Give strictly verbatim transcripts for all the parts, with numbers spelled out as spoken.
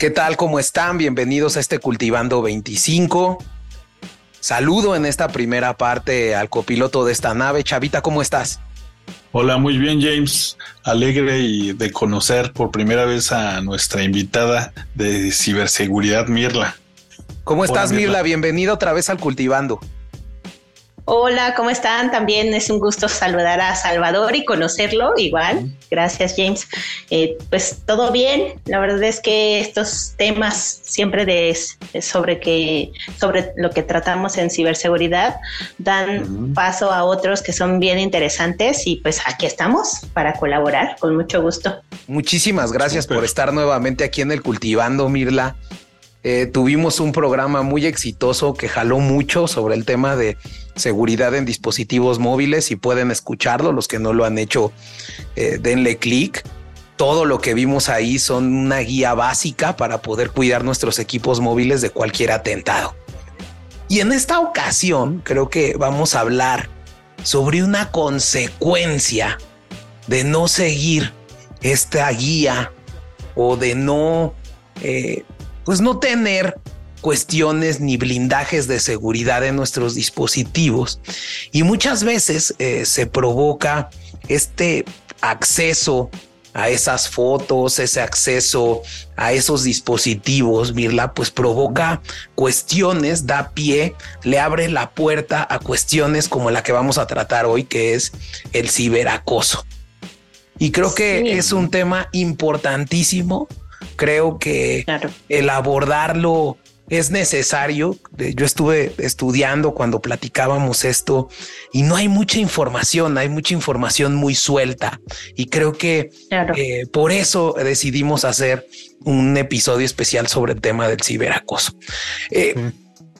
¿Qué tal? ¿Cómo están? Bienvenidos a este Cultivando veinticinco. Saludo en esta primera parte al copiloto de esta nave. Chavita, ¿cómo estás? Hola, muy bien, James. Alegre y de conocer por primera vez a nuestra invitada de ciberseguridad, Mirla. ¿Cómo estás, Mirla? Mirla, bienvenida otra vez al Cultivando. Hola, ¿cómo están? También es un gusto saludar a Salvador y conocerlo igual. Gracias, James. Eh, pues todo bien. La verdad es que estos temas siempre de, sobre, que, sobre lo que tratamos en ciberseguridad dan paso a otros que son bien interesantes y pues aquí estamos para colaborar con mucho gusto. Muchísimas gracias Super. por estar nuevamente aquí en el Cultivando, Mirla. Eh, tuvimos un programa muy exitoso que jaló mucho sobre el tema de seguridad en dispositivos móviles y pueden escucharlo. Los que no lo han hecho, eh, denle clic. Todo lo que vimos ahí son una guía básica para poder cuidar nuestros equipos móviles de cualquier atentado. Y en esta ocasión creo que vamos a hablar sobre una consecuencia de no seguir esta guía o de no... Eh, Pues no tener cuestiones ni blindajes de seguridad en nuestros dispositivos. Y muchas veces eh, se provoca este acceso a esas fotos, ese acceso a esos dispositivos, Mirla, pues provoca cuestiones, da pie, le abre la puerta a cuestiones como la que vamos a tratar hoy, que es el ciberacoso. Y creo que sí. es un tema importantísimo. Creo que claro. el abordarlo es necesario. Yo estuve estudiando cuando platicábamos esto y no hay mucha información, hay mucha información muy suelta y creo que claro. eh, por eso decidimos hacer un episodio especial sobre el tema del ciberacoso. Eh, uh-huh.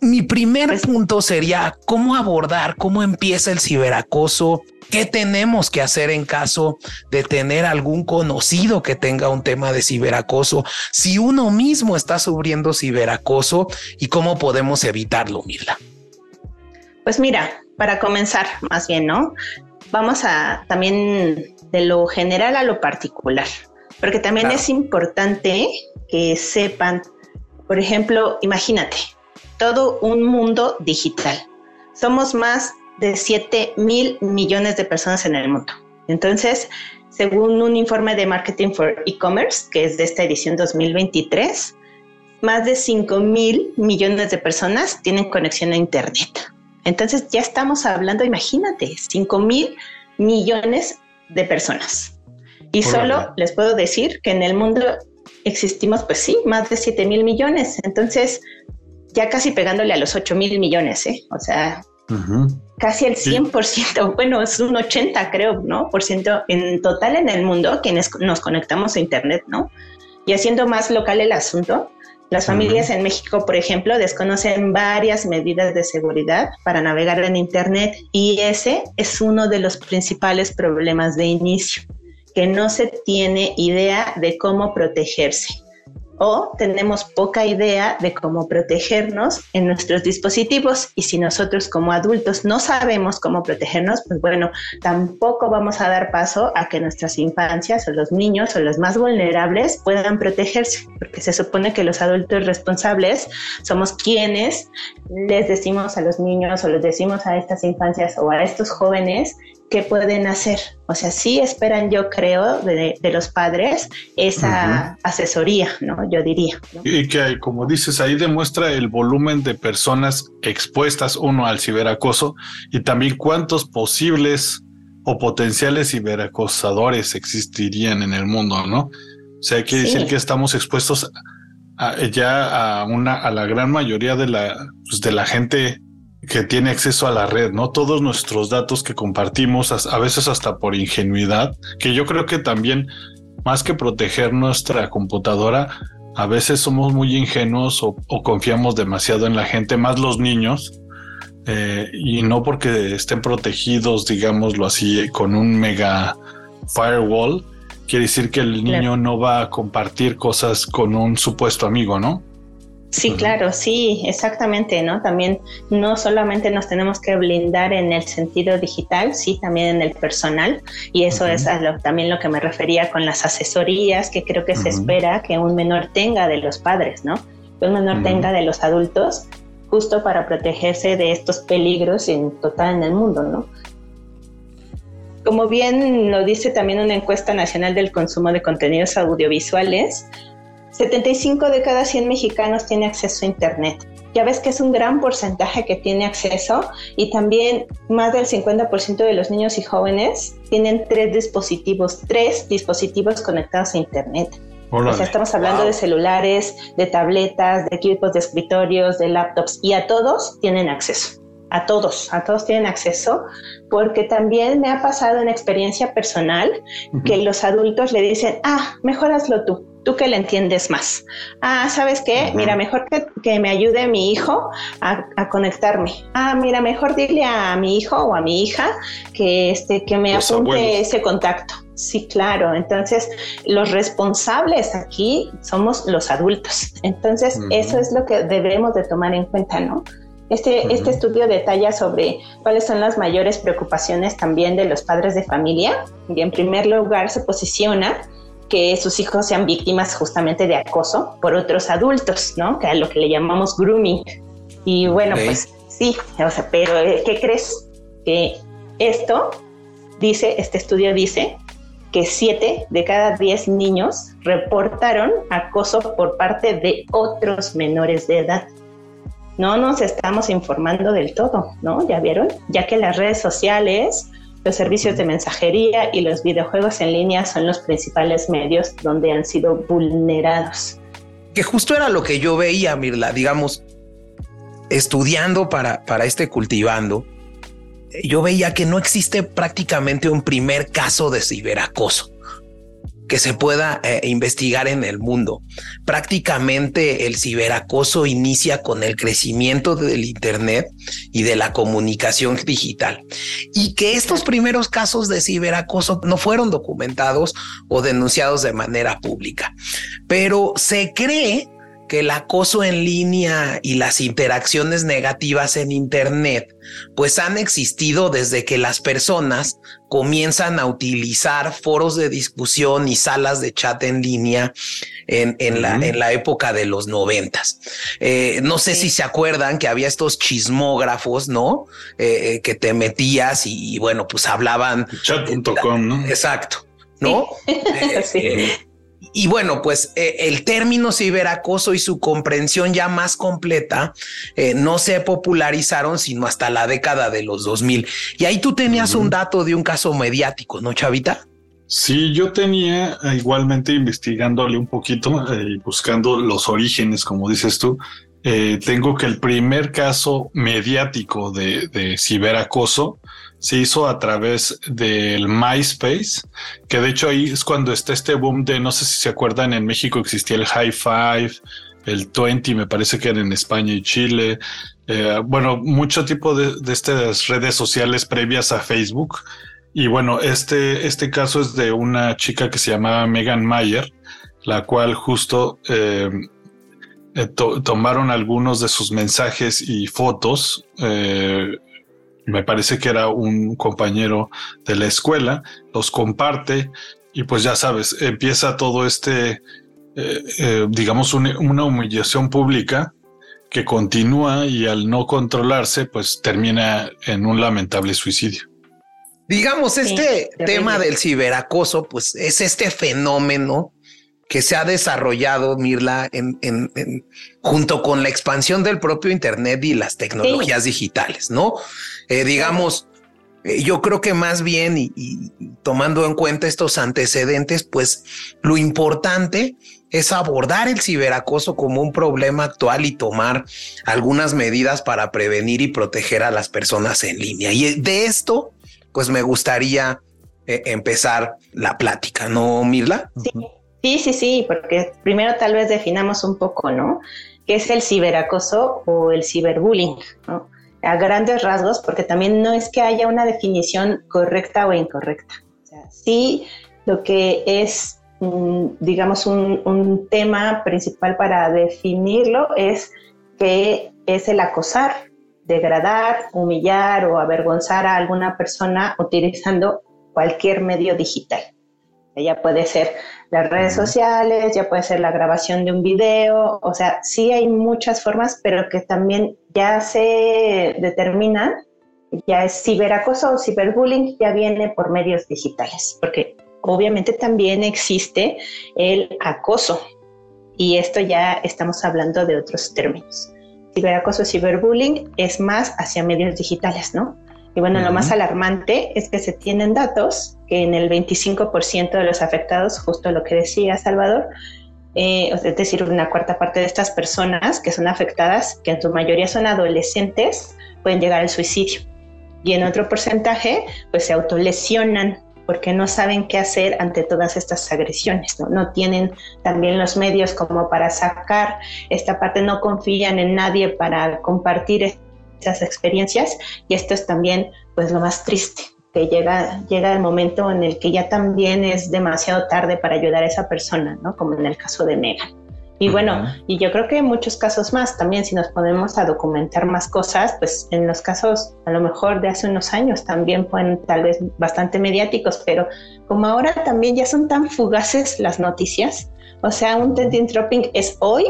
Mi primer pues, punto sería cómo abordar, cómo empieza el ciberacoso. ¿Qué tenemos que hacer en caso de tener algún conocido que tenga un tema de ciberacoso? Si uno mismo está sufriendo ciberacoso y cómo podemos evitarlo, Mirla. Pues mira, para comenzar más bien, ¿no? Vamos a también de lo general a lo particular, porque también claro. es importante que sepan, por ejemplo, imagínate, todo un mundo digital. Somos más de siete mil millones de personas en el mundo. Entonces, según un informe de Marketing for E-commerce, que es de esta edición dos mil veintitrés, más de cinco mil millones de personas tienen conexión a Internet. Entonces, ya estamos hablando, imagínate, cinco mil millones de personas. Y Hola. solo les puedo decir que en el mundo existimos, pues sí, más de siete mil millones. Entonces, ya casi pegándole a los ocho mil millones, ¿eh? O sea... Uh-huh. Casi el cien por ciento, sí. bueno, es un ochenta, creo, ¿no? Por ciento en total en el mundo, quienes nos conectamos a Internet, ¿no? Y haciendo más local el asunto, las uh-huh. familias en México, por ejemplo, desconocen varias medidas de seguridad para navegar en Internet y ese es uno de los principales problemas de inicio, que no se tiene idea de cómo protegerse. O tenemos poca idea de cómo protegernos en nuestros dispositivos y si nosotros como adultos no sabemos cómo protegernos, pues bueno, tampoco vamos a dar paso a que nuestras infancias o los niños o los más vulnerables puedan protegerse, porque se supone que los adultos responsables somos quienes les decimos a los niños o les decimos a estas infancias o a estos jóvenes qué pueden hacer. O sea, sí esperan, yo creo, de, de los padres esa uh-huh. asesoría, ¿no? Yo diría, ¿no? Y que, como dices, ahí demuestra el volumen de personas expuestas, uno, al ciberacoso y también cuántos posibles o potenciales ciberacosadores existirían en el mundo, ¿no? O sea, quiere sí. decir que estamos expuestos a, ya a, una, a la gran mayoría de la, pues, de la gente que tiene acceso a la red, ¿no? Todos nuestros datos que compartimos, a veces hasta por ingenuidad, que yo creo que también, más que proteger nuestra computadora, a veces somos muy ingenuos o, o confiamos demasiado en la gente, más los niños, eh, y no porque estén protegidos, digámoslo así, con un mega firewall, quiere decir que el niño no va a compartir cosas con un supuesto amigo, ¿no? Sí, uh-huh. Claro, sí, exactamente, ¿no? También no solamente nos tenemos que blindar en el sentido digital, sí, también en el personal, y eso uh-huh. es a lo, también lo que me refería con las asesorías que creo que uh-huh. se espera que un menor tenga de los padres, ¿no? Que un menor uh-huh. tenga de los adultos, justo para protegerse de estos peligros en total en el mundo, ¿no? Como bien lo dice también una encuesta nacional del consumo de contenidos audiovisuales, setenta y cinco de cada cien mexicanos tiene acceso a internet. Ya ves que es un gran porcentaje que tiene acceso, y también más del cincuenta por ciento de los niños y jóvenes tienen tres dispositivos, tres dispositivos conectados a internet. Órale. O sea, estamos hablando wow. de celulares, de tabletas, de equipos de escritorios, de laptops, y a todos tienen acceso. A todos, a todos tienen acceso, porque también me ha pasado una experiencia personal uh-huh. que los adultos le dicen, ah, mejor hazlo tú, tú que le entiendes más. Ah, ¿sabes qué? Uh-huh. Mira, mejor que, que me ayude mi hijo a, a conectarme. Ah, mira, mejor dile a mi hijo o a mi hija que, este, que me los apunte abuelos. Ese contacto. Sí, claro. Entonces, los responsables aquí somos los adultos. Entonces, uh-huh. eso es lo que debemos de tomar en cuenta, ¿no? Este, uh-huh. este estudio detalla sobre cuáles son las mayores preocupaciones también de los padres de familia, y en primer lugar se posiciona que sus hijos sean víctimas justamente de acoso por otros adultos, ¿no? Que a lo que le llamamos grooming. Y bueno, okay. pues sí, o sea, pero ¿qué crees? Que esto dice, este estudio dice que siete de cada diez niños reportaron acoso por parte de otros menores de edad. No nos estamos informando del todo, ¿no? ¿Ya vieron? Ya que las redes sociales, los servicios de mensajería y los videojuegos en línea son los principales medios donde han sido vulnerados. Que justo era lo que yo veía, Mirla, digamos, estudiando para, para este Cultivando, yo veía que no existe prácticamente un primer caso de ciberacoso que se pueda eh, investigar en el mundo. Prácticamente el ciberacoso inicia con el crecimiento del internet y de la comunicación digital, y que estos primeros casos de ciberacoso no fueron documentados o denunciados de manera pública. Pero se cree que el acoso en línea y las interacciones negativas en internet pues han existido desde que las personas comienzan a utilizar foros de discusión y salas de chat en línea en, en, uh-huh. la, en la época de los noventas. Eh, no sé sí. si se acuerdan que había estos chismógrafos, ¿no? Eh, eh, que te metías y, y bueno, pues hablaban. chat punto com, ¿no? Exacto, ¿no? Sí. Eh, sí. Eh, Y bueno, pues eh, el término ciberacoso y su comprensión ya más completa eh, no se popularizaron sino hasta la década de los dos mil. Y ahí tú tenías uh-huh. un dato de un caso mediático, ¿no, Chavita? Sí, yo tenía igualmente investigándole un poquito y eh, buscando los orígenes, como dices tú. Eh, tengo que el primer caso mediático de, de ciberacoso se hizo a través del MySpace, que de hecho ahí es cuando está este boom de, no sé si se acuerdan, en México existía el High Five, el Twenty, me parece que era en España y Chile. Eh, bueno, mucho tipo de, de estas redes sociales previas a Facebook. Y bueno, este, este caso es de una chica que se llamaba Megan Mayer, la cual justo... Eh, Eh, to- tomaron algunos de sus mensajes y fotos. Eh, me parece que era un compañero de la escuela, los comparte y pues ya sabes, empieza todo este, eh, eh, digamos, un, una humillación pública que continúa y al no controlarse, pues termina en un lamentable suicidio. Digamos, este sí, tema del ciberacoso, pues es este fenómeno que se ha desarrollado, Mirla, en, en, en, junto con la expansión del propio internet y las tecnologías sí. digitales, ¿no? Eh, digamos, eh, yo creo que más bien, y, y tomando en cuenta estos antecedentes, pues lo importante es abordar el ciberacoso como un problema actual y tomar algunas medidas para prevenir y proteger a las personas en línea. Y de esto, pues me gustaría eh, empezar la plática, ¿no, Mirla? Sí. Sí, sí, sí, porque primero tal vez definamos un poco, ¿no? ¿Qué es el ciberacoso o el ciberbullying, ¿no? A grandes rasgos, porque también no es que haya una definición correcta o incorrecta. O sea, sí, lo que es digamos, un, un tema principal para definirlo es que es el acosar, degradar, humillar o avergonzar a alguna persona utilizando cualquier medio digital. Ya puede ser las redes sociales, ya puede ser la grabación de un video, o sea, sí hay muchas formas, pero que también ya se determinan, ya es ciberacoso o ciberbullying, ya viene por medios digitales, porque obviamente también existe el acoso, y esto ya estamos hablando de otros términos. Ciberacoso o ciberbullying es más hacia medios digitales, ¿no? Y bueno, uh-huh. Lo más alarmante es que se tienen datos que en el veinticinco por ciento de los afectados, justo lo que decía Salvador, eh, es decir, una cuarta parte de estas personas que son afectadas, que en su mayoría son adolescentes, pueden llegar al suicidio. Y en otro porcentaje, pues se autolesionan porque no saben qué hacer ante todas estas agresiones, ¿no? No tienen también los medios como para sacar esta parte, no confían en nadie para compartir esto. Esas experiencias, y esto es también pues lo más triste, que llega, llega el momento en el que ya también es demasiado tarde para ayudar a esa persona, ¿no? Como en el caso de Megan. Y bueno, uh-huh. y yo creo que hay muchos casos más también, si nos ponemos a documentar más cosas, pues en los casos a lo mejor de hace unos años también fueron tal vez bastante mediáticos, pero como ahora también ya son tan fugaces las noticias, o sea, un trending topic es hoy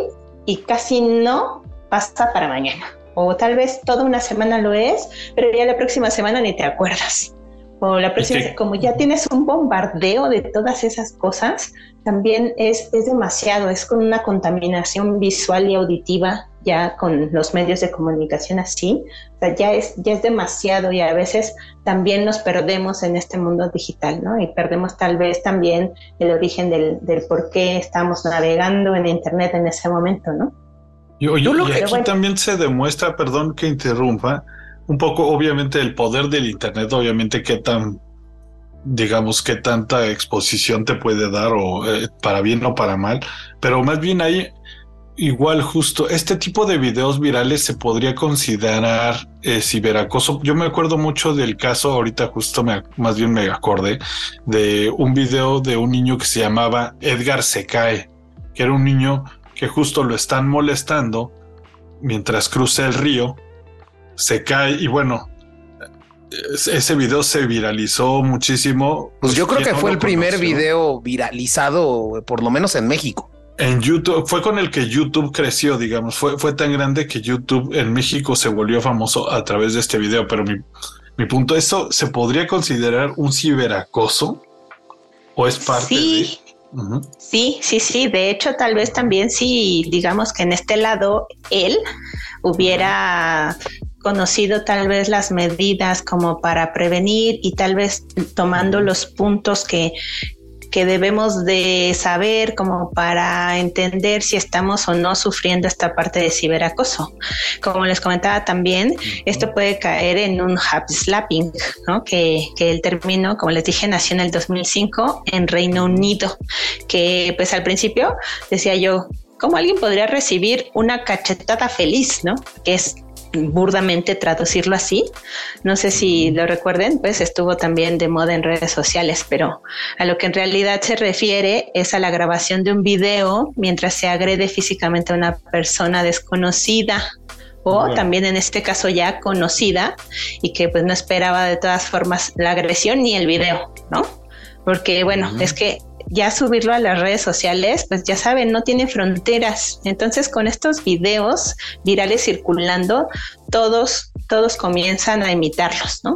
y casi no pasa para mañana. O tal vez toda una semana lo es, pero ya la próxima semana ni te acuerdas. O la próxima, sí. Como ya tienes un bombardeo de todas esas cosas, también es, es demasiado, es con una contaminación visual y auditiva, ya con los medios de comunicación así. O sea, ya es, ya es demasiado, y a veces también nos perdemos en este mundo digital, ¿no? Y perdemos tal vez también el origen del, del por qué estamos navegando en Internet en ese momento, ¿no? Yo, yo, y aquí bueno. También se demuestra, perdón que interrumpa, un poco obviamente el poder del Internet, obviamente qué tan, digamos, qué tanta exposición te puede dar, o eh, para bien o para mal, pero más bien ahí igual justo este tipo de videos virales se podría considerar eh, ciberacoso. Yo me acuerdo mucho del caso, ahorita justo me, más bien me acordé, de un video de un niño que se llamaba Edgar Se Cae, que era un niño que justo lo están molestando mientras cruza el río, se cae, y bueno, ese video se viralizó muchísimo. Pues yo creo que fue el primer video viralizado, por lo menos en México. En YouTube, fue con el que YouTube creció, digamos, fue, fue tan grande que YouTube en México se volvió famoso a través de este video, pero mi, mi punto, ¿eso se podría considerar un ciberacoso? ¿O es parte sí. de...? Uh-huh. Sí, sí, sí. De hecho, tal vez también si, sí, digamos que en este lado él hubiera conocido tal vez las medidas como para prevenir, y tal vez tomando los puntos que, que debemos de saber como para entender si estamos o no sufriendo esta parte de ciberacoso. Como les comentaba también, uh-huh. esto puede caer en un happy slapping, ¿no? Que, que el término, como les dije, nació en el dos mil cinco en Reino Unido, que pues al principio decía yo, ¿cómo alguien podría recibir una cachetada feliz, ¿no? Que es burdamente traducirlo así. No sé si lo recuerden, pues estuvo también de moda en redes sociales, pero a lo que en realidad se refiere es a la grabación de un video mientras se agrede físicamente a una persona desconocida, o bueno. también en este caso ya conocida, y que pues no esperaba de todas formas la agresión ni el video, ¿no? Porque bueno, uh-huh. es que ya subirlo a las redes sociales, pues ya saben, no tiene fronteras. Entonces, con estos videos virales circulando, todos, todos comienzan a imitarlos, ¿no?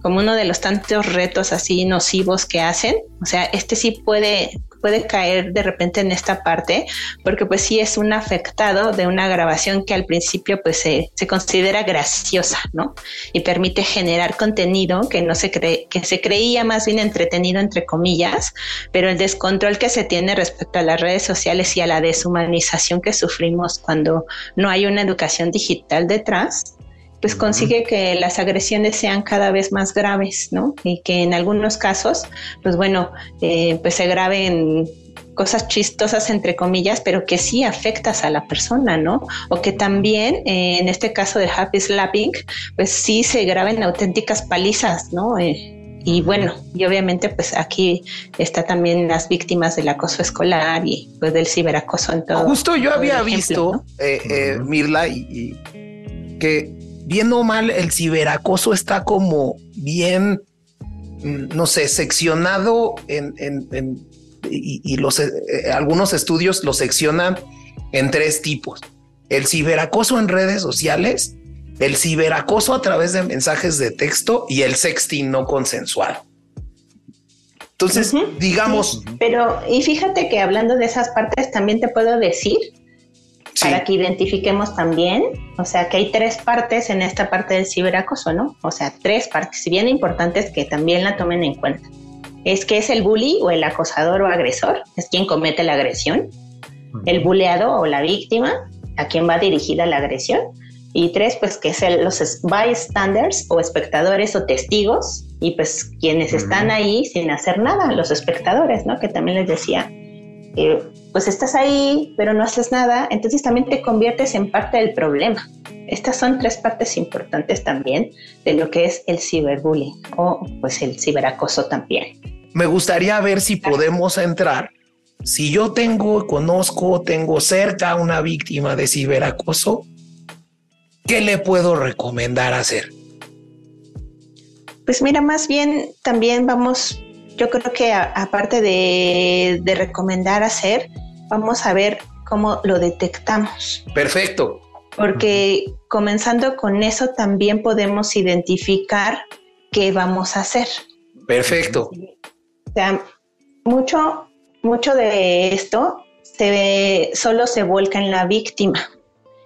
Como uno de los tantos retos así nocivos que hacen. O sea, este sí puede, puede caer de repente en esta parte, porque pues sí es un afectado de una grabación que al principio pues se, se considera graciosa, ¿no? Y permite generar contenido que no se cree, que se creía más bien entretenido, entre comillas, pero el descontrol que se tiene respecto a las redes sociales y a la deshumanización que sufrimos cuando no hay una educación digital detrás, pues consigue que las agresiones sean cada vez más graves, ¿no? Y que en algunos casos, pues bueno, eh, pues se graben cosas chistosas, entre comillas, pero que sí afectas a la persona, ¿no? O que también, eh, en este caso de happy slapping, pues sí se graben auténticas palizas, ¿no? Eh, Y bueno, y obviamente pues aquí está también las víctimas del acoso escolar y pues del ciberacoso en todo. Justo yo todo había ejemplo, visto, ¿no? eh, eh, Mirla, y, y que bien o mal el ciberacoso está como bien, no sé, seccionado en, en, en y, y los eh, algunos estudios lo seccionan en tres tipos. El ciberacoso en redes sociales, el ciberacoso a través de mensajes de texto y el sexting no consensuado. Entonces, uh-huh, digamos... Sí, pero, y fíjate que hablando de esas partes, también te puedo decir, sí, para que identifiquemos también, o sea, que hay tres partes en esta parte del ciberacoso, ¿no? O sea, tres partes bien importantes que también la tomen en cuenta. Es que es el bully o el acosador o agresor, es quien comete la agresión, uh-huh, el buleado o la víctima, a quien va dirigida la agresión, y tres, pues que es el, los bystanders o espectadores o testigos, y pues quienes están ahí sin hacer nada, los espectadores, ¿no? Que también les decía, eh, pues estás ahí, pero no haces nada, entonces también te conviertes en parte del problema. Estas son tres partes importantes también de lo que es el ciberbullying o pues el ciberacoso también. Me gustaría ver si podemos entrar. Si yo tengo, conozco, tengo cerca una víctima de ciberacoso, ¿qué le puedo recomendar hacer? Pues mira, más bien también vamos, yo creo que aparte de, de recomendar hacer, vamos a ver cómo lo detectamos. Perfecto. Porque comenzando con eso también podemos identificar qué vamos a hacer. Perfecto. O sea, mucho... Mucho de esto se ve, solo se vuelca en la víctima.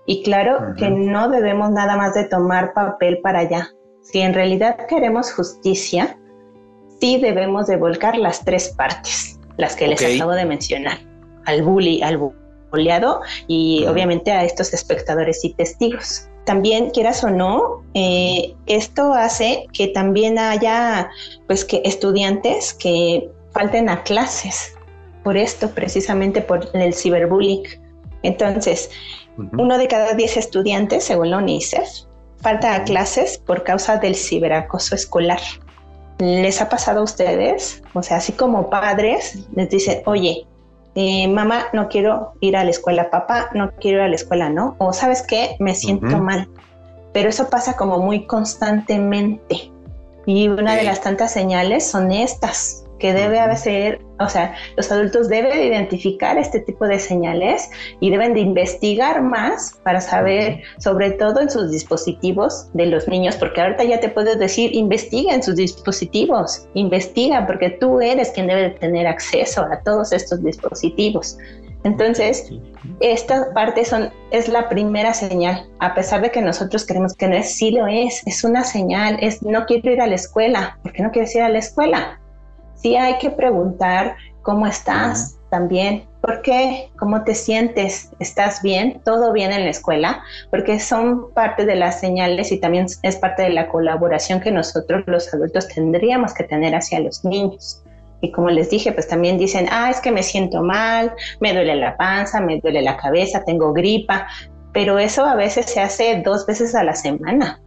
Y claro, uh-huh, que no debemos nada más de tomar papel para allá. Si en realidad queremos justicia, sí debemos de volcar las tres partes, las que okay, les acabo de mencionar. Al bully, al buleado y uh-huh, obviamente a estos espectadores y testigos. También, quieras o no, eh, esto hace que también haya pues, que estudiantes que falten a clases. Por esto, precisamente por el ciberbullying. Entonces, uh-huh, uno de cada diez estudiantes, según la UNICEF, falta a clases por causa del ciberacoso escolar. ¿Les ha pasado a ustedes? O sea, así como padres, les dicen, oye, eh, mamá, no quiero ir a la escuela, papá, no quiero ir a la escuela, ¿no? O, ¿sabes qué? Me siento uh-huh, mal. Pero eso pasa como muy constantemente. Y una okay, de las tantas señales son estas, que debe haber, o sea, los adultos deben identificar este tipo de señales y deben de investigar más para saber, sobre todo en sus dispositivos de los niños, porque ahorita ya te puedes decir, investiga en sus dispositivos, investiga, porque tú eres quien debe tener acceso a todos estos dispositivos. Entonces, esta parte son, es la primera señal, a pesar de que nosotros creemos que no es, sí lo es, es una señal, es no quiero ir a la escuela, ¿por qué no quieres ir a la escuela? Sí hay que preguntar cómo estás uh-huh, también, por qué, cómo te sientes, estás bien, todo bien en la escuela, porque son parte de las señales y también es parte de la colaboración que nosotros los adultos tendríamos que tener hacia los niños. Y como les dije, pues también dicen, ah, es que me siento mal, me duele la panza, me duele la cabeza, tengo gripa, pero eso a veces se hace dos veces a la semana.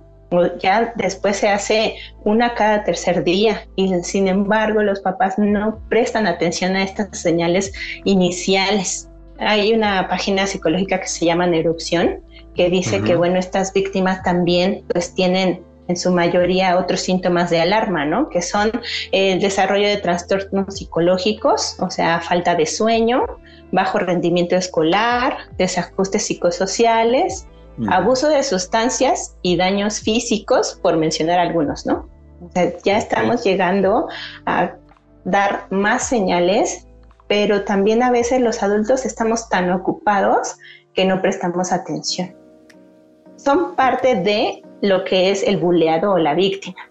Ya después se hace una cada tercer día y sin embargo los papás no prestan atención a estas señales iniciales. Hay una página psicológica que se llama Erupción que dice uh-huh, que bueno, estas víctimas también pues tienen en su mayoría otros síntomas de alarma, ¿no? Que son el desarrollo de trastornos psicológicos, o sea, falta de sueño, bajo rendimiento escolar, desajustes psicosociales, abuso de sustancias y daños físicos, por mencionar algunos, ¿no? O sea, ya estamos sí, llegando a dar más señales, pero también a veces los adultos estamos tan ocupados que no prestamos atención. Son parte de lo que es el buleado o la víctima.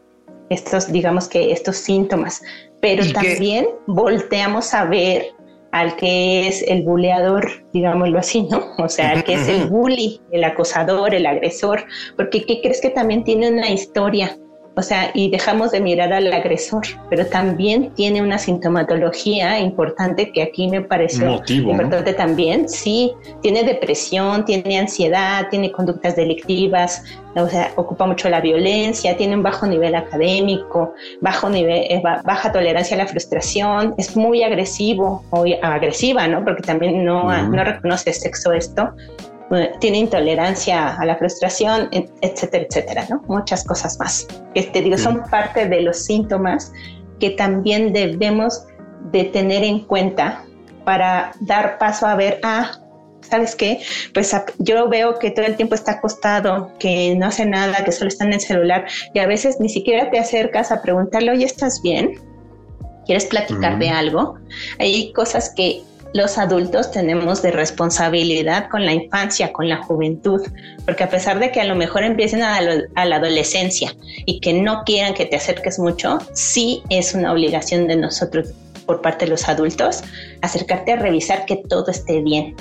Estos, digamos que estos síntomas, pero también qué? volteamos a ver al que es el buleador, digámoslo así, ¿no? O sea, al que es el bully, el acosador, el agresor, porque ¿qué crees que también tiene una historia? O sea, y dejamos de mirar al agresor, pero también tiene una sintomatología importante que aquí me pareció motivo, importante, ¿no? También, sí, tiene depresión, tiene ansiedad, tiene conductas delictivas, o sea, ocupa mucho la violencia, tiene un bajo nivel académico, bajo nivel, baja tolerancia a la frustración, es muy agresivo o agresiva, ¿no? Porque también no, uh-huh. no reconoce sexo esto. Tiene intolerancia a la frustración, etcétera, etcétera, ¿no? Muchas cosas más. Que te digo, sí. son parte de los síntomas que también debemos de tener en cuenta para dar paso a ver, ah, ¿sabes qué? Pues yo veo que todo el tiempo está acostado, que no hace nada, que solo está en el celular, y a veces ni siquiera te acercas a preguntarle, oye, ¿estás bien? ¿Quieres platicar uh-huh. de algo? Hay cosas que los adultos tenemos de responsabilidad con la infancia, con la juventud, porque a pesar de que a lo mejor empiecen a, lo, a la adolescencia y que no quieran que te acerques mucho, sí es una obligación de nosotros por parte de los adultos acercarte a revisar que todo esté bien,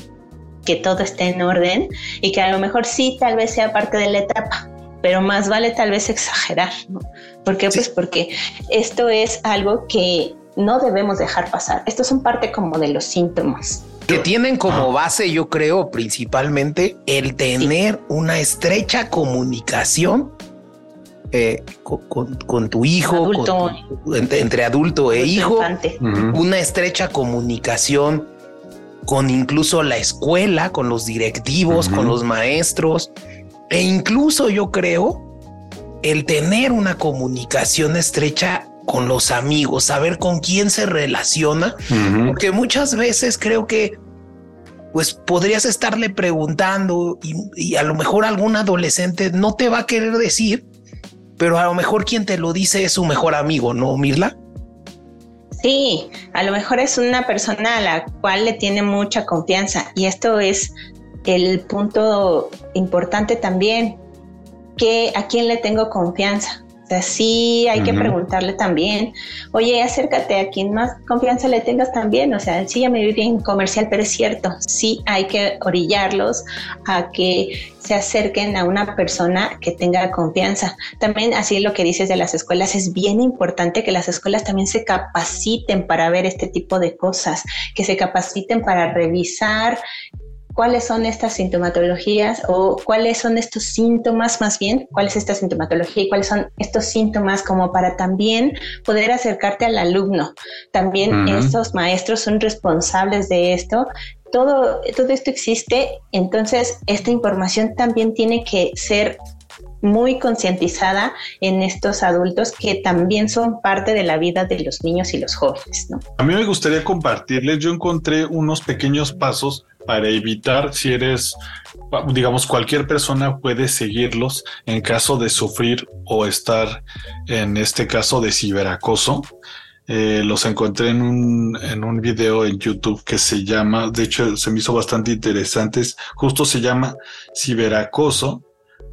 que todo esté en orden y que a lo mejor sí tal vez sea parte de la etapa, pero más vale tal vez exagerar, ¿no? ¿Por qué? Sí. Pues porque esto es algo que no debemos dejar pasar. Estos son parte como de los síntomas. Que tienen como base, yo creo, principalmente el tener sí. una estrecha comunicación eh, con, con, con tu hijo, adulto, con tu, entre, entre adulto e hijo, uh-huh. una estrecha comunicación con incluso la escuela, con los directivos, uh-huh. con los maestros, e incluso yo creo el tener una comunicación estrecha con los amigos, saber con quién se relaciona, uh-huh. porque muchas veces creo que pues podrías estarle preguntando y, y a lo mejor algún adolescente no te va a querer decir, pero a lo mejor quien te lo dice es su mejor amigo, ¿no, Mirla? Sí, a lo mejor es una persona a la cual le tiene mucha confianza y esto es el punto importante también, que a quién le tengo confianza. O sea, sí hay uh-huh. que preguntarle también, oye, acércate a quien más confianza le tengas también, o sea, sí ya me vi bien comercial, pero es cierto, sí hay que orillarlos a que se acerquen a una persona que tenga confianza. También así lo que dices de las escuelas, es bien importante que las escuelas también se capaciten para ver este tipo de cosas, que se capaciten para revisar cuáles son estas sintomatologías o cuáles son estos síntomas, más bien, cuál es esta sintomatología y cuáles son estos síntomas, como para también poder acercarte al alumno. También uh-huh. estos maestros son responsables de esto. Todo, todo esto existe, entonces esta información también tiene que ser muy concientizada en estos adultos que también son parte de la vida de los niños y los jóvenes, ¿no? A mí me gustaría compartirles, yo encontré unos pequeños pasos para evitar, si eres, digamos, cualquier persona puede seguirlos en caso de sufrir o estar en este caso de ciberacoso. Eh, los encontré en un, en un video en YouTube que se llama, de hecho se me hizo bastante interesante, justo se llama Ciberacoso,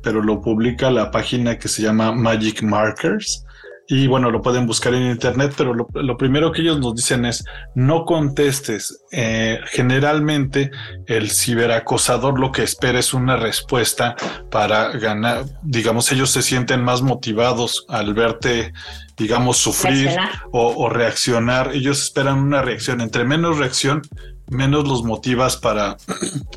pero lo publica la página que se llama Magic Markers. Y bueno, lo pueden buscar en internet, pero lo, lo primero que ellos nos dicen es no contestes. Eh, generalmente el ciberacosador lo que espera es una respuesta para ganar. Digamos, ellos se sienten más motivados al verte, digamos, sufrir o, o reaccionar. Ellos esperan una reacción. Entre menos reacción, menos los motivas para,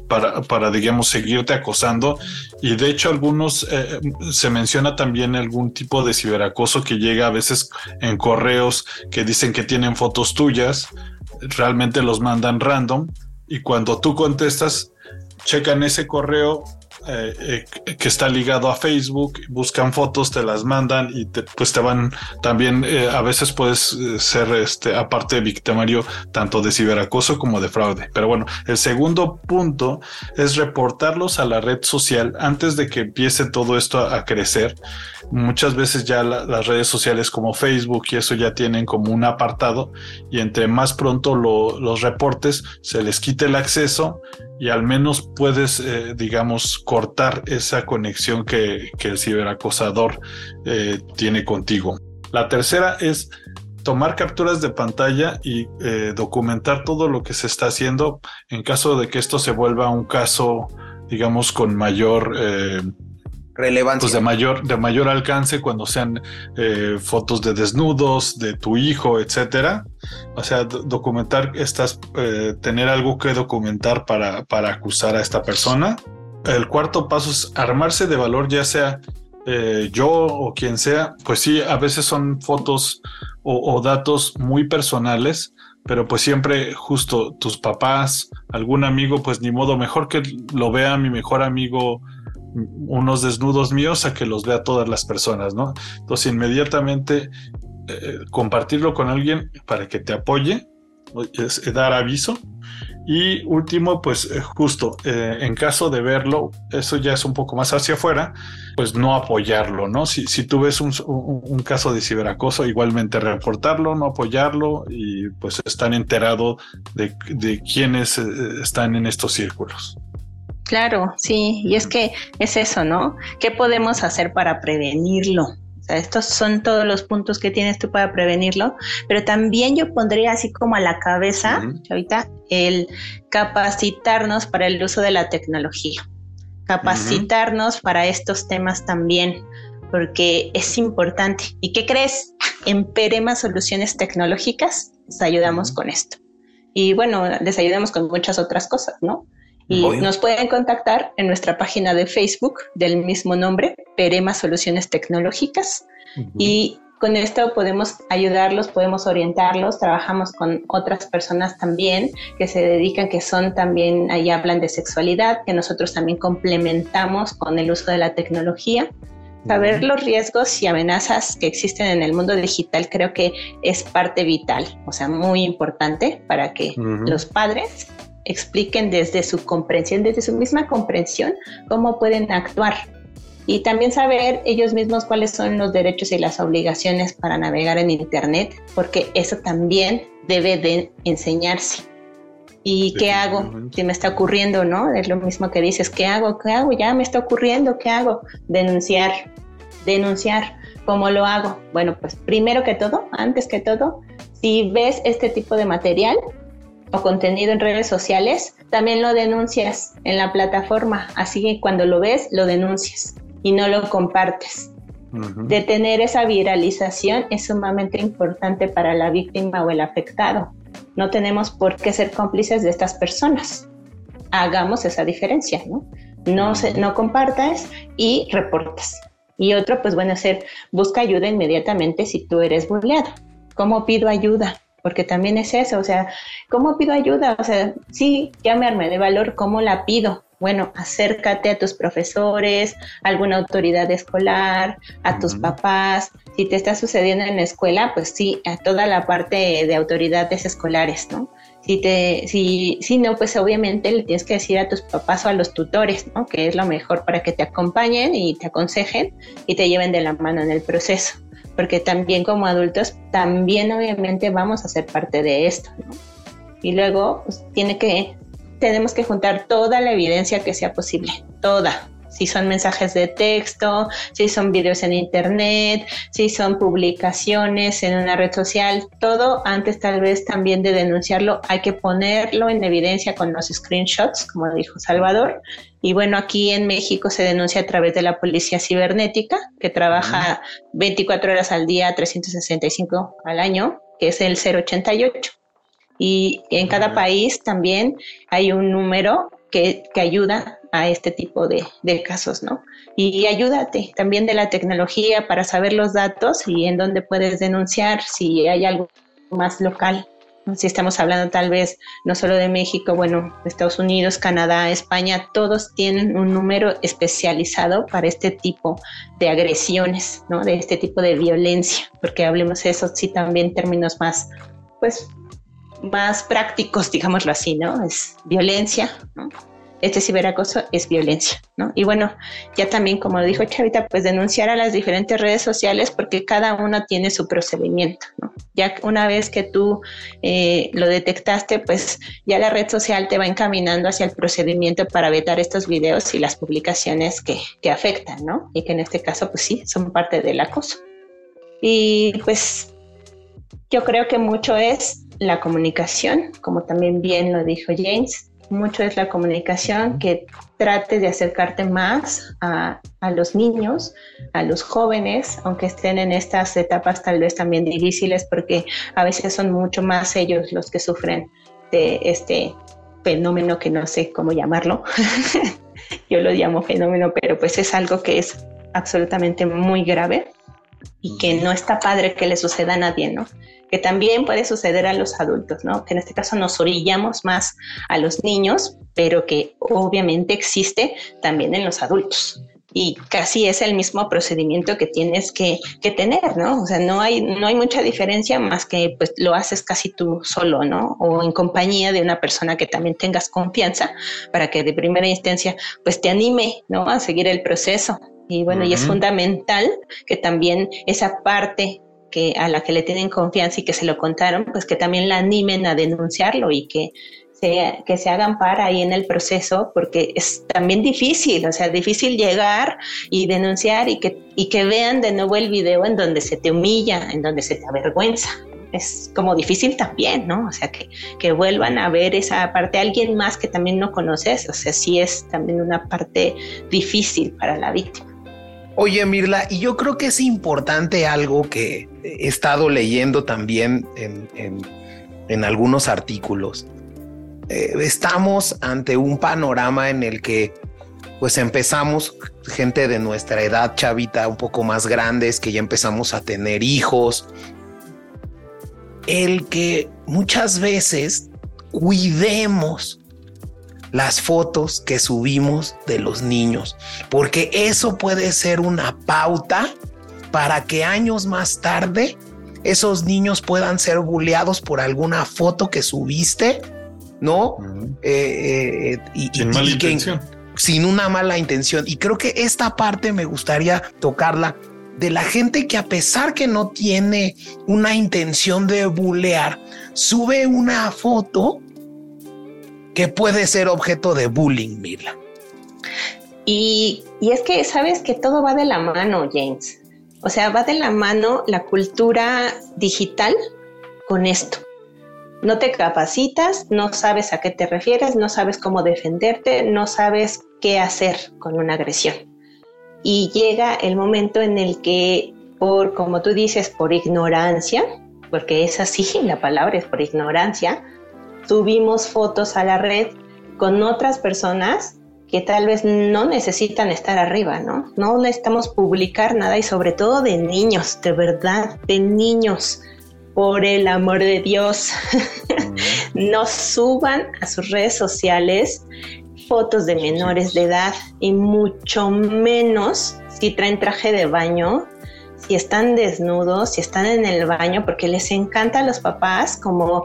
para, para, digamos, seguirte acosando. Y de hecho algunos, eh, se menciona también algún tipo de ciberacoso que llega a veces en correos que dicen que tienen fotos tuyas, realmente los mandan random y cuando tú contestas, checan ese correo Eh, eh, que está ligado a Facebook, buscan fotos, te las mandan y te, pues te van también, eh, a veces puedes ser este aparte victimario tanto de ciberacoso como de fraude. Pero bueno, el segundo punto es reportarlos a la red social antes de que empiece todo esto a, a crecer. Muchas veces ya la, las redes sociales como Facebook y eso ya tienen como un apartado y entre más pronto lo, los reportes, se les quite el acceso y al menos puedes, eh, digamos, cortar esa conexión que, que el ciberacosador eh, tiene contigo. La tercera es tomar capturas de pantalla y eh, documentar todo lo que se está haciendo en caso de que esto se vuelva un caso, digamos, con mayor eh, relevancia. Pues de mayor, de mayor alcance cuando sean eh, fotos de desnudos, de tu hijo, etcétera. O sea, documentar estas, eh, tener algo que documentar para, para acusar a esta persona. El cuarto paso es armarse de valor, ya sea eh, yo o quien sea. Pues sí, a veces son fotos o, o datos muy personales, pero pues siempre justo tus papás, algún amigo, pues ni modo, mejor que lo vea mi mejor amigo unos desnudos míos a que los vea todas las personas, ¿no? Entonces inmediatamente eh, compartirlo con alguien para que te apoye, es dar aviso. Y último, pues justo eh, en caso de verlo, eso ya es un poco más hacia afuera, pues no apoyarlo, ¿no? Si, si tú ves un, un, un caso de ciberacoso, igualmente reportarlo, no apoyarlo, y pues estar enterado de, de quiénes eh, están en estos círculos. Claro, sí, y es que es eso, ¿no? ¿Qué podemos hacer para prevenirlo? O sea, estos son todos los puntos que tienes tú para prevenirlo, pero también yo pondría así como a la cabeza, uh-huh. Chavita, el capacitarnos para el uso de la tecnología, capacitarnos uh-huh. para estos temas también, porque es importante. ¿Y qué crees? En Perma Soluciones Tecnológicas les ayudamos uh-huh. con esto. Y bueno, les ayudamos con muchas otras cosas, ¿no? Y Obvio. Nos pueden contactar en nuestra página de Facebook del mismo nombre, Perma Soluciones Tecnológicas. Uh-huh. Y con esto podemos ayudarlos, podemos orientarlos. Trabajamos con otras personas también que se dedican, que son también, ahí hablan de sexualidad, que nosotros también complementamos con el uso de la tecnología. Saber uh-huh. los riesgos y amenazas que existen en el mundo digital creo que es parte vital, o sea, muy importante para que uh-huh. los padres expliquen desde su comprensión, desde su misma comprensión, cómo pueden actuar. Y también saber ellos mismos cuáles son los derechos y las obligaciones para navegar en Internet, porque eso también debe de enseñarse. ¿Y qué hago? Si me está ocurriendo, ¿no? Es lo mismo que dices, ¿qué hago? ¿Qué hago? Ya me está ocurriendo, ¿qué hago? Denunciar, denunciar. ¿Cómo lo hago? Bueno, pues primero que todo, antes que todo, si ves este tipo de material o contenido en redes sociales, también lo denuncias en la plataforma, así que cuando lo ves, lo denuncias y no lo compartes. Uh-huh. Detener esa viralización es sumamente importante para la víctima o el afectado. No tenemos por qué ser cómplices de estas personas. Hagamos esa diferencia, ¿no? No, se, no compartas y reportas. Y otro, pues bueno, ser busca ayuda inmediatamente si tú eres burleado. ¿Cómo pido ayuda? Porque también es eso, o sea, ¿cómo pido ayuda? O sea, sí, ya me armé de valor, ¿cómo la pido? Bueno, acércate a tus profesores, a alguna autoridad escolar, a uh-huh. tus papás. Si te está sucediendo en la escuela, pues sí, a toda la parte de autoridades escolares, ¿no? Si, te, si, si no, pues obviamente le tienes que decir a tus papás o a los tutores, ¿no? Que es lo mejor para que te acompañen y te aconsejen y te lleven de la mano en el proceso. Porque también como adultos, también obviamente vamos a ser parte de esto, ¿no? Y luego pues, tiene que, tenemos que juntar toda la evidencia que sea posible, toda. Si son mensajes de texto, si son videos en internet, si son publicaciones en una red social, todo antes tal vez también de denunciarlo, hay que ponerlo en evidencia con los screenshots, como dijo Salvador. Y bueno, aquí en México se denuncia a través de la Policía Cibernética, que trabaja veinticuatro horas al día, trescientos sesenta y cinco al año, que es el cero ochenta y ocho. Y en cada país también hay un número que, que ayuda a este tipo de, de casos, ¿no? Y ayúdate también de la tecnología para saber los datos y en dónde puedes denunciar si hay algo más local. Si estamos hablando tal vez no solo de México, bueno, Estados Unidos, Canadá, España, todos tienen un número especializado para este tipo de agresiones, ¿no? De este tipo de violencia, porque hablemos de eso, sí, también términos más, pues, más prácticos, digámoslo así, ¿no? Es violencia, ¿no? Este ciberacoso es violencia, ¿no? Y bueno, ya también, como dijo Chavita, pues denunciar a las diferentes redes sociales porque cada una tiene su procedimiento, ¿no? Ya una vez que tú eh, lo detectaste, pues ya la red social te va encaminando hacia el procedimiento para vetar estos videos y las publicaciones que, que afectan, ¿no? Y que en este caso, pues sí, son parte del acoso. Y pues yo creo que mucho es la comunicación, como también bien lo dijo James, mucho es la comunicación, que trate de acercarte más a, a los niños, a los jóvenes, aunque estén en estas etapas tal vez también difíciles, porque a veces son mucho más ellos los que sufren de este fenómeno que no sé cómo llamarlo. Yo lo llamo fenómeno, pero pues es algo que es absolutamente muy grave y que no está padre que le suceda a nadie, ¿no? Que también puede suceder a los adultos, ¿no? Que en este caso nos orillamos más a los niños, pero que obviamente existe también en los adultos. Y casi es el mismo procedimiento que tienes que, que tener, ¿no? O sea, no hay, no hay mucha diferencia más que pues lo haces casi tú solo, ¿no? O en compañía de una persona que también tengas confianza para que de primera instancia pues te anime, ¿no? A seguir el proceso. Y bueno, uh-huh. y es fundamental que también esa parte que a la que le tienen confianza y que se lo contaron, pues que también la animen a denunciarlo y que se, que se hagan par ahí en el proceso, porque es también difícil, o sea, difícil llegar y denunciar y que, y que vean de nuevo el video en donde se te humilla, en donde se te avergüenza. Es como difícil también, ¿no? O sea, que, que vuelvan a ver esa parte, alguien más que también no conoces, o sea, sí es también una parte difícil para la víctima. Oye, Mirla, y yo creo que es importante algo que he estado leyendo también en, en, en algunos artículos. Eh, estamos ante un panorama en el que pues empezamos, gente de nuestra edad, chavita, un poco más grandes, que ya empezamos a tener hijos. El que muchas veces cuidemos las fotos que subimos de los niños, porque eso puede ser una pauta para que años más tarde esos niños puedan ser bulleados por alguna foto que subiste, ¿no? Uh-huh. Eh, eh, y, sin y, mala y intención. Que, sin una mala intención. Y creo que esta parte me gustaría tocarla, de la gente que a pesar que no tiene una intención de bullear, sube una foto que puede ser objeto de bullying, Mirla. Y, y es que sabes que todo va de la mano, James. O sea, va de la mano la cultura digital con esto. No te capacitas, no sabes a qué te refieres, no sabes cómo defenderte, no sabes qué hacer con una agresión. Y llega el momento en el que, por, como tú dices, por ignorancia, porque es así, la palabra es por ignorancia, subimos fotos a la red con otras personas que tal vez no necesitan estar arriba, ¿no? No necesitamos publicar nada y sobre todo de niños, de verdad, de niños. Por el amor de Dios, no suban a sus redes sociales fotos de menores de edad y mucho menos si traen traje de baño, si están desnudos, si están en el baño, porque les encanta a los papás como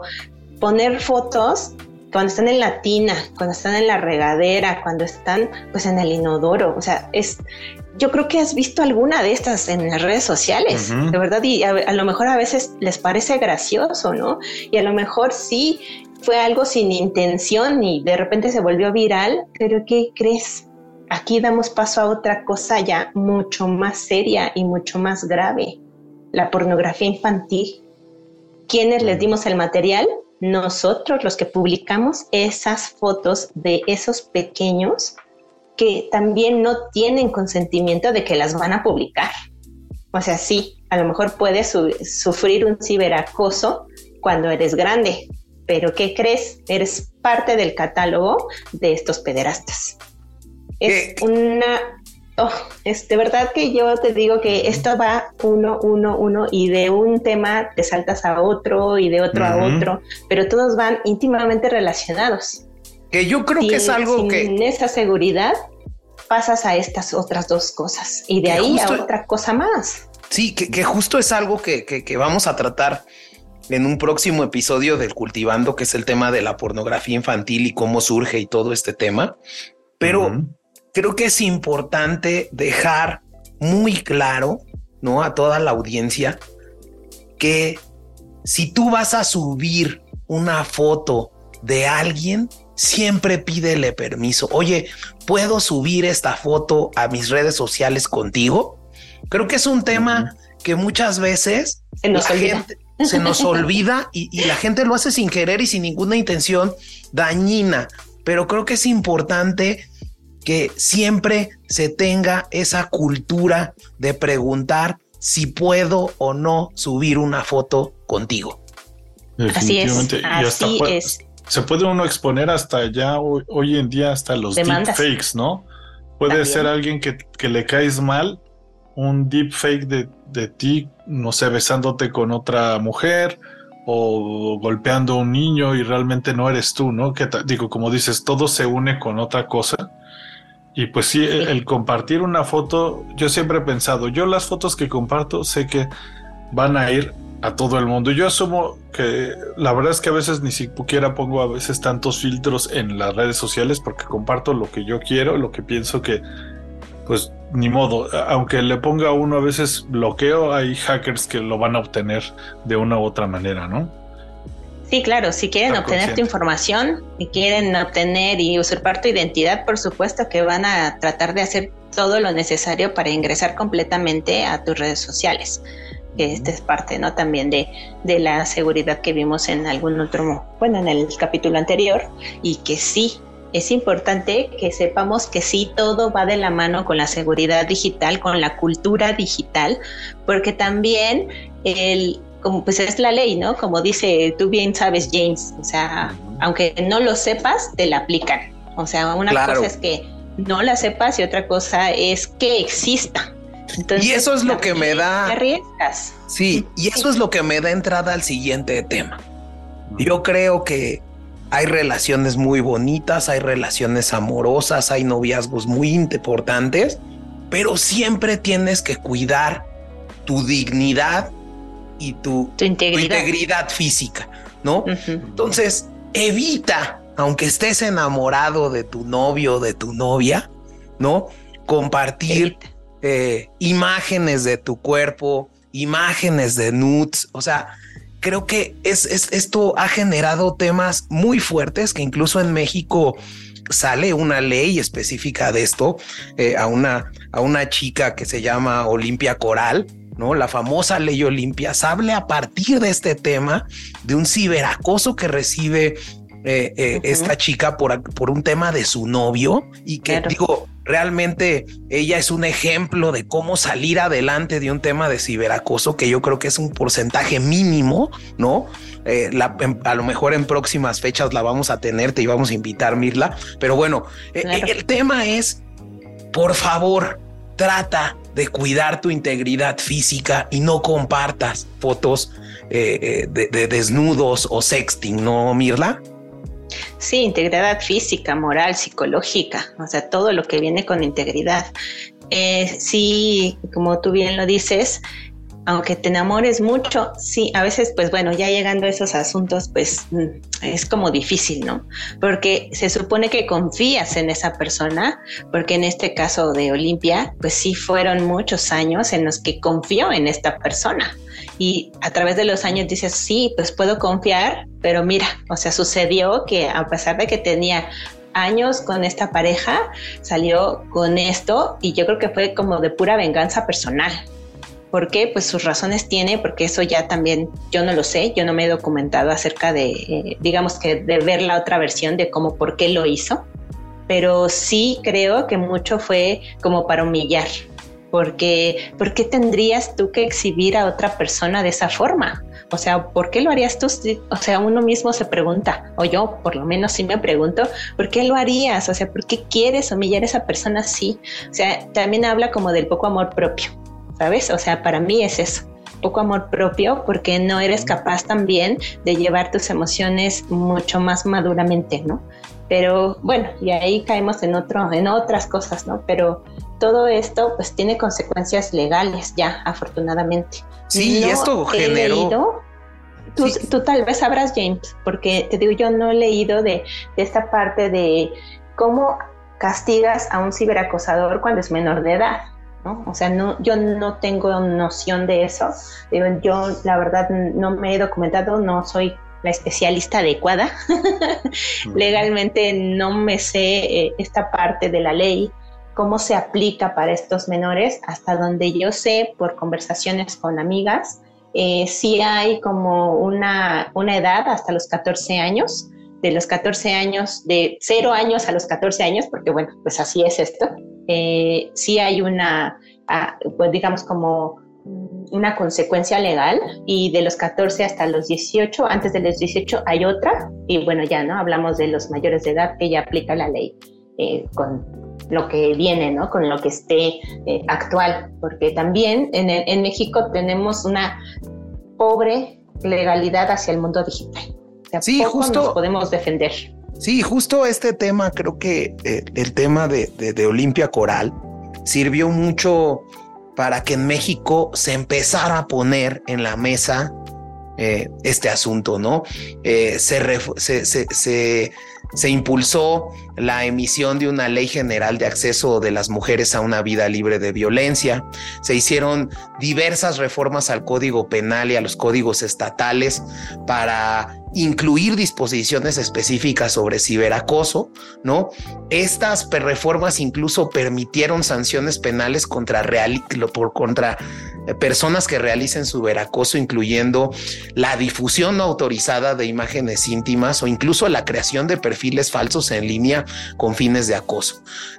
poner fotos cuando están en la tina, cuando están en la regadera, cuando están pues en el inodoro. O sea, es, yo creo que has visto alguna de estas en las redes sociales, uh-huh. de verdad, y a, a lo mejor a veces les parece gracioso, ¿no? Y a lo mejor sí fue algo sin intención y de repente se volvió viral, pero ¿qué crees? Aquí damos paso a otra cosa ya mucho más seria y mucho más grave, la pornografía infantil. ¿Quiénes uh-huh. les dimos el material? Nosotros, los que publicamos esas fotos de esos pequeños que también no tienen consentimiento de que las van a publicar. O sea, sí, a lo mejor puedes su- sufrir un ciberacoso cuando eres grande, pero ¿qué crees? Eres parte del catálogo de estos pederastas. Es ¿Qué? una... Oh, es de verdad que yo te digo que esto va uno, uno, uno y de un tema te saltas a otro y de otro uh-huh. a otro, pero todos van íntimamente relacionados. Que yo creo sin, que es algo sin que... Sin esa seguridad pasas a estas otras dos cosas y de ahí justo, a otra cosa más. Sí, que, que justo es algo que, que, que vamos a tratar en un próximo episodio del Cultivando, que es el tema de la pornografía infantil y cómo surge y todo este tema, pero... Uh-huh. Creo que es importante dejar muy claro, ¿no?, a toda la audiencia que si tú vas a subir una foto de alguien, siempre pídele permiso. Oye, ¿puedo subir esta foto a mis redes sociales contigo? Creo que es un tema uh-huh. que muchas veces se nos la olvida, gente, se nos olvida y, y la gente lo hace sin querer y sin ninguna intención dañina. pero creo que es importante que siempre se tenga esa cultura de preguntar si puedo o no subir una foto contigo. Así es, y hasta así puede, es. Se puede uno exponer hasta ya hoy, hoy en día hasta los deepfakes, ¿no? Puede También. ser alguien que, que le caes mal, un deepfake de, de ti, no sé, besándote con otra mujer o golpeando a un niño y realmente no eres tú, ¿no? Que digo, como dices, todo se une con otra cosa. Y pues sí, sí. El, el compartir una foto, yo siempre he pensado, yo las fotos que comparto sé que van a ir a todo el mundo. Yo asumo que la verdad es que a veces ni siquiera pongo a veces tantos filtros en las redes sociales porque comparto lo que yo quiero, lo que pienso que, pues ni modo, aunque le ponga uno a veces bloqueo, hay hackers que lo van a obtener de una u otra manera, ¿no? Sí, claro, si quieren Estar obtener consciente. tu información, si quieren obtener y usurpar tu identidad, por supuesto que van a tratar de hacer todo lo necesario para ingresar completamente a tus redes sociales. Que esta es parte, ¿no? También de, de la seguridad que vimos en algún otro, bueno, en el capítulo anterior, y que sí, es importante que sepamos que sí, todo va de la mano con la seguridad digital, con la cultura digital, porque también el, como pues es la ley, ¿no? Como dice, tú bien sabes, James, o sea, aunque no lo sepas, te la aplican. O sea, una claro. cosa es que no la sepas y otra cosa es que exista. Entonces, y eso es lo que me da. Te arriesgas. Sí, y eso es lo que me da entrada al siguiente tema. Yo creo que hay relaciones muy bonitas, hay relaciones amorosas, hay noviazgos muy importantes, pero siempre tienes que cuidar tu dignidad y tu, tu, integridad. tu integridad física, ¿no? Uh-huh. Entonces, evita, aunque estés enamorado de tu novio o de tu novia, ¿no? Compartir. Evita. Eh, imágenes de tu cuerpo, imágenes de nudes. O sea, creo que es, es, esto ha generado temas muy fuertes que incluso en México sale una ley específica de esto eh, a, una, a una chica que se llama Olimpia Coral, ¿no? La famosa Ley Olimpia sale a partir de este tema de un ciberacoso que recibe eh, eh, uh-huh. esta chica por, por un tema de su novio y que claro. digo... Realmente ella es un ejemplo de cómo salir adelante de un tema de ciberacoso, que yo creo que es un porcentaje mínimo, ¿no? Eh, la, en, a lo mejor en próximas fechas la vamos a tener, te íbamos a invitar, Mirla. Pero bueno, claro. eh, el tema es, por favor, trata de cuidar tu integridad física y no compartas fotos eh, de, de desnudos o sexting, ¿no, Mirla? Sí, integridad física, moral, psicológica, o sea, todo lo que viene con integridad. Eh, sí, como tú bien lo dices, aunque te enamores mucho, sí, a veces, pues bueno, ya llegando a esos asuntos, pues es como difícil, ¿no? Porque se supone que confías en esa persona, porque en este caso de Olimpia, pues sí fueron muchos años en los que confió en esta persona. Y a través de los años dices, sí, pues puedo confiar, pero mira, o sea, sucedió que a pesar de que tenía años con esta pareja, salió con esto y yo creo que fue como de pura venganza personal. ¿Por qué? Pues sus razones tiene, porque eso ya también yo no lo sé, yo no me he documentado acerca de, eh, digamos que de ver la otra versión de cómo, por qué lo hizo, pero sí creo que mucho fue como para humillar. Porque, ¿por qué tendrías tú que exhibir a otra persona de esa forma? O sea, ¿por qué lo harías tú? O sea, uno mismo se pregunta, o yo por lo menos sí me pregunto, ¿por qué lo harías? O sea, ¿por qué quieres humillar a esa persona así? O sea, también habla como del poco amor propio, ¿sabes? O sea, para mí es eso, poco amor propio, porque no eres capaz también de llevar tus emociones mucho más maduramente, ¿no? Pero bueno, y ahí caemos en otro, en otras cosas, ¿no? Pero todo esto pues tiene consecuencias legales ya, afortunadamente. Sí, no esto generó... Leído, tú, sí. tú tal vez sabrás, James, porque te digo, yo no he leído de, de esta parte de cómo castigas a un ciberacosador cuando es menor de edad, ¿no? O sea, no, yo no tengo noción de eso. Digo, yo la verdad no me he documentado, no soy... la especialista adecuada. Legalmente no me sé eh, esta parte de la ley, cómo se aplica para estos menores, hasta donde yo sé por conversaciones con amigas, eh, sí hay como una, una edad hasta los catorce años de los catorce años, de cero años a los catorce años, porque bueno, pues así es esto, eh, sí hay una, ah, pues digamos como una consecuencia legal, y de los catorce hasta los dieciocho, antes de los dieciocho hay otra, y bueno, ya no hablamos de los mayores de edad que ya aplica la ley eh, con lo que viene, ¿no? Con lo que esté eh, actual, porque también en, el, en México tenemos una pobre legalidad hacia el mundo digital. O sea, sí, poco justo nos podemos defender. Sí, justo este tema, creo que eh, el tema de, de, de Olimpia Coral sirvió mucho para que en México se empezara a poner en la mesa eh, este asunto, ¿no? Eh, se, ref, se, se, se, se impulsó la emisión de una ley general de acceso de las mujeres a una vida libre de violencia, se hicieron diversas reformas al Código Penal y a los códigos estatales para incluir disposiciones específicas sobre ciberacoso, ¿no? Estas reformas incluso permitieron sanciones penales contra, real, por, contra personas que realicen ciberacoso, incluyendo la difusión no autorizada de imágenes íntimas o incluso la creación de perfiles falsos en línea con fines de acoso.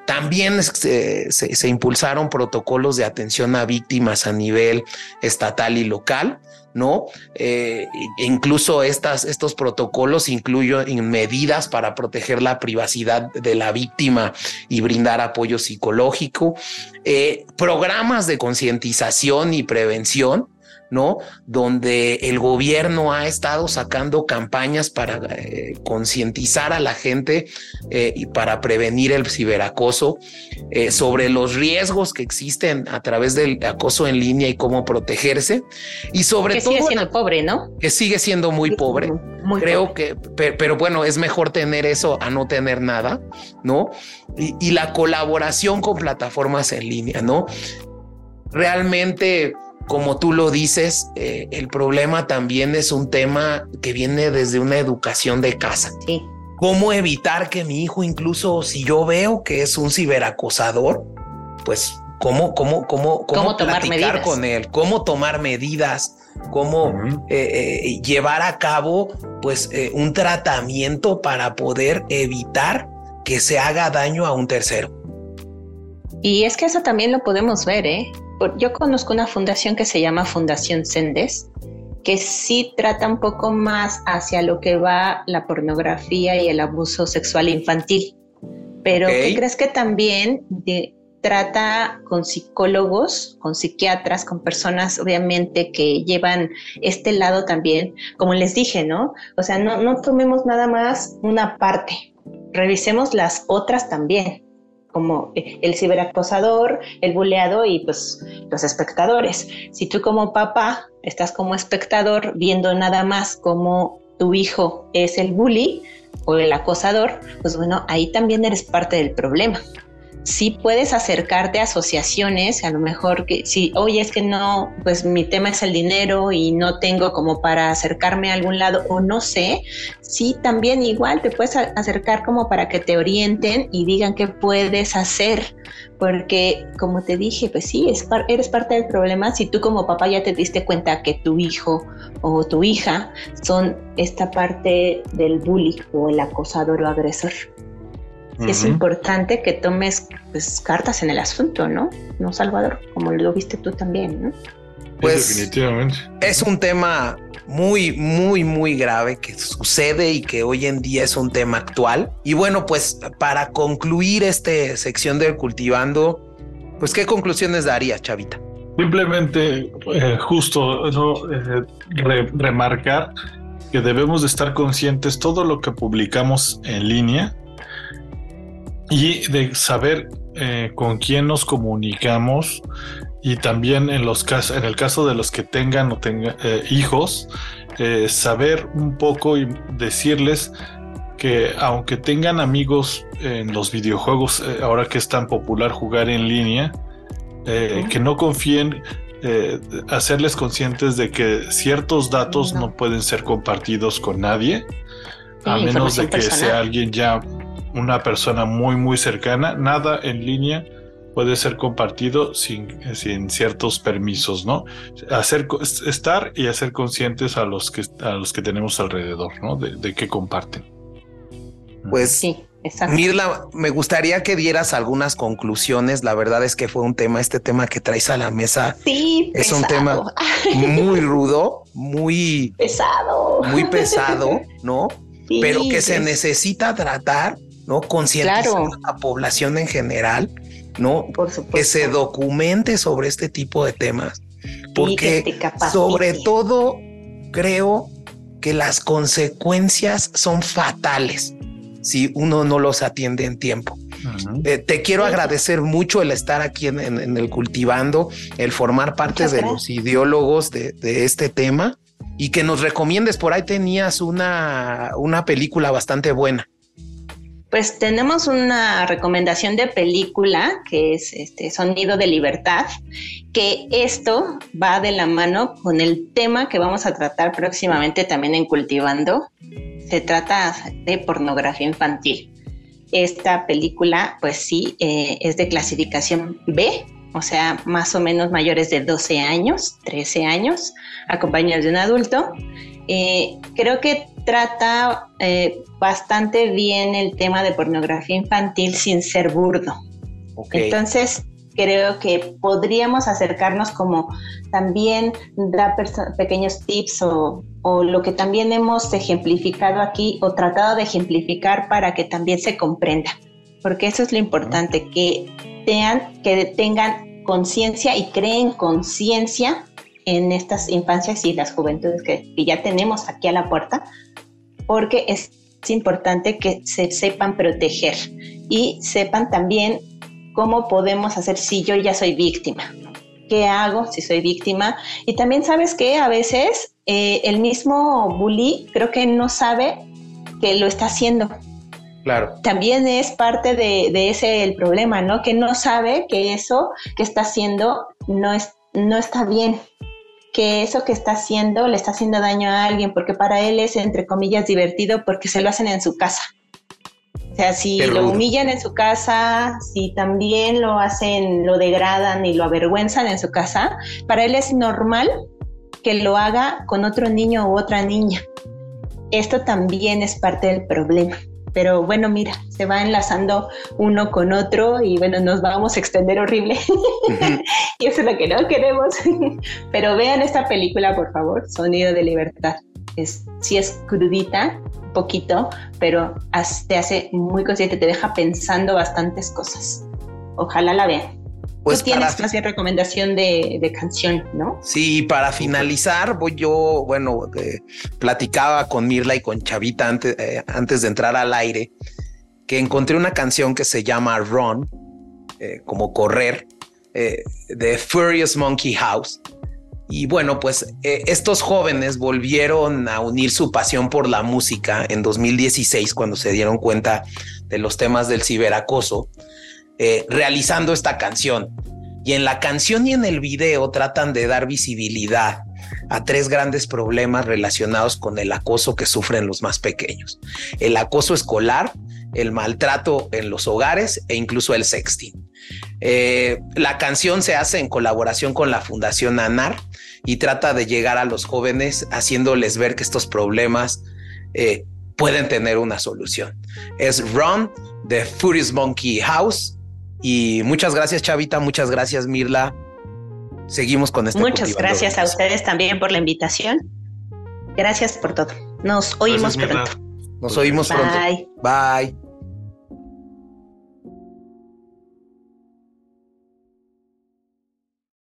También se, se, se impulsaron protocolos de atención a víctimas a nivel estatal y local, ¿no? Eh, incluso estas, estos protocolos incluyen medidas para proteger la privacidad de la víctima y brindar apoyo psicológico, eh, programas de concientización y prevención, ¿no? Donde el gobierno ha estado sacando campañas para eh, concientizar a la gente eh, y para prevenir el ciberacoso, eh, sobre los riesgos que existen a través del acoso en línea y cómo protegerse, y sobre que todo que sigue siendo pobre, ¿no? Que sigue siendo muy pobre. Muy Creo pobre. que, pero, pero bueno, es mejor tener eso a no tener nada, ¿no? Y, y la colaboración con plataformas en línea, ¿no? Realmente, como tú lo dices, eh, el problema también es un tema que viene desde una educación de casa. Sí. ¿Cómo evitar que mi hijo, incluso si yo veo que es un ciberacosador, pues cómo, cómo, cómo, cómo, ¿Cómo platicar con él, cómo tomar medidas, cómo uh-huh. eh, eh, llevar a cabo, pues eh, un tratamiento para poder evitar que se haga daño a un tercero? Y es que eso también lo podemos ver, ¿eh? Yo conozco una fundación que se llama Fundación Sendes, que sí trata un poco más hacia lo que va la pornografía y el abuso sexual infantil. Pero okay. ¿Qué crees que también de, trata con psicólogos, con psiquiatras, con personas obviamente que llevan este lado también? Como les dije, ¿no? O sea, no, no tomemos nada más una parte, revisemos las otras también, como el ciberacosador, el buleado y pues los espectadores. Si tú como papá estás como espectador viendo nada más cómo tu hijo es el bully o el acosador, pues bueno, ahí también eres parte del problema. Sí puedes acercarte a asociaciones, a lo mejor que si, oye, es que no, pues mi tema es el dinero y no tengo como para acercarme a algún lado o no sé, sí también igual te puedes acercar como para que te orienten y digan qué puedes hacer, porque como te dije, pues sí, es par- eres parte del problema si tú como papá ya te diste cuenta que tu hijo o tu hija son esta parte del bully o el acosador o agresor. Sí, es uh-huh. importante que tomes pues, cartas en el asunto, ¿no? No, Salvador, como lo viste tú también, ¿no? Pues definitivamente. Es un tema muy, muy, muy grave que sucede y que hoy en día es un tema actual. Y bueno, pues para concluir esta sección del Cultivando, pues ¿qué conclusiones darías, Chavita? Simplemente, eh, justo ¿no? eh, re- remarcar que debemos de estar conscientes todo lo que publicamos en línea, y de saber eh, con quién nos comunicamos, y también en los casos, en el caso de los que tengan o tengan eh, hijos, eh, saber un poco y decirles que aunque tengan amigos en los videojuegos, eh, ahora que es tan popular jugar en línea, eh, uh-huh. que no confíen, eh, hacerles conscientes de que ciertos datos no, no pueden ser compartidos con nadie, sí, a menos de que personal. sea alguien ya una persona muy muy cercana. Nada en línea puede ser compartido sin, sin ciertos permisos, ¿no? Hacer, estar y hacer conscientes a los que, a los que tenemos alrededor, ¿no? De, de qué comparten. Pues sí, exacto. Mirla, me gustaría que dieras algunas conclusiones. La verdad es que fue un tema, este tema que traes a la mesa. Sí, es pesado. Un tema muy rudo, muy pesado, muy pesado, ¿no? Sí, pero que sí. Se necesita tratar, ¿no? Concientizar claro. a la población en general, ¿no? Por supuesto. Que se documente sobre este tipo de temas, porque sobre todo creo que las consecuencias son fatales si uno no los atiende en tiempo. Uh-huh. eh, te quiero agradecer mucho el estar aquí en, en, en el Cultivando, el formar parte de los ideólogos de, de este tema, y que nos recomiendes. Por ahí tenías una, una película bastante buena. Pues tenemos una recomendación de película que es este Sonido de Libertad, que esto va de la mano con el tema que vamos a tratar próximamente también en Cultivando. Se trata de pornografía infantil. Esta película, pues sí, eh, es de clasificación B, o sea, más o menos mayores de doce años, trece años, acompañados de un adulto. Eh, creo que trata eh, bastante bien el tema de pornografía infantil sin ser burdo. Okay. Entonces, creo que podríamos acercarnos, como también da perso- pequeños tips o, o lo que también hemos ejemplificado aquí o tratado de ejemplificar para que también se comprenda, porque eso es lo importante, que, tean, que tengan conciencia y creen conciencia en estas infancias y las juventudes que, que ya tenemos aquí a la puerta, porque es, es importante que se sepan proteger y sepan también cómo podemos hacer si yo ya soy víctima, qué hago si soy víctima. Y también sabes que a veces eh, el mismo bully creo que no sabe que lo está haciendo. Claro. También es parte de, de ese el problema, ¿no? Que no sabe que eso que está haciendo no, es, no está bien, que eso que está haciendo le está haciendo daño a alguien, porque para él es, entre comillas, divertido porque se lo hacen en su casa. O sea, si lo humillan en su casa, si también lo hacen, lo degradan y lo avergüenzan en su casa, para él es normal que lo haga con otro niño u otra niña. Esto también es parte del problema. Pero bueno, mira, se va enlazando uno con otro y bueno, nos vamos a extender horrible. Uh-huh. Y eso es lo que no queremos. Pero vean esta película, por favor, Sonido de Libertad. Es, sí es crudita, poquito, pero te hace muy consciente, te deja pensando bastantes cosas. Ojalá la vean. Pues tú tienes más bien recomendación de, de canción, ¿no? Sí, para finalizar, voy yo, bueno, eh, platicaba con Mirla y con Chavita antes, eh, antes de entrar al aire, que encontré una canción que se llama Run, eh, como correr, eh, de Furious Monkey House. Y bueno, pues eh, estos jóvenes volvieron a unir su pasión por la música en dos mil dieciséis, cuando se dieron cuenta de los temas del ciberacoso. Eh, realizando esta canción, y en la canción y en el video tratan de dar visibilidad a tres grandes problemas relacionados con el acoso que sufren los más pequeños: el acoso escolar, el maltrato en los hogares e incluso el sexting. Eh, la canción se hace en colaboración con la Fundación ANAR y trata de llegar a los jóvenes haciéndoles ver que estos problemas eh, pueden tener una solución. Es Run de Furious Monkey House. Y muchas gracias, Chavita, muchas gracias, Mirla. Seguimos con este Muchas Cultivando gracias videos. A ustedes también por la invitación. Gracias por todo. Nos oímos gracias, pronto. Mirla. Nos oímos Bye. Pronto. Bye.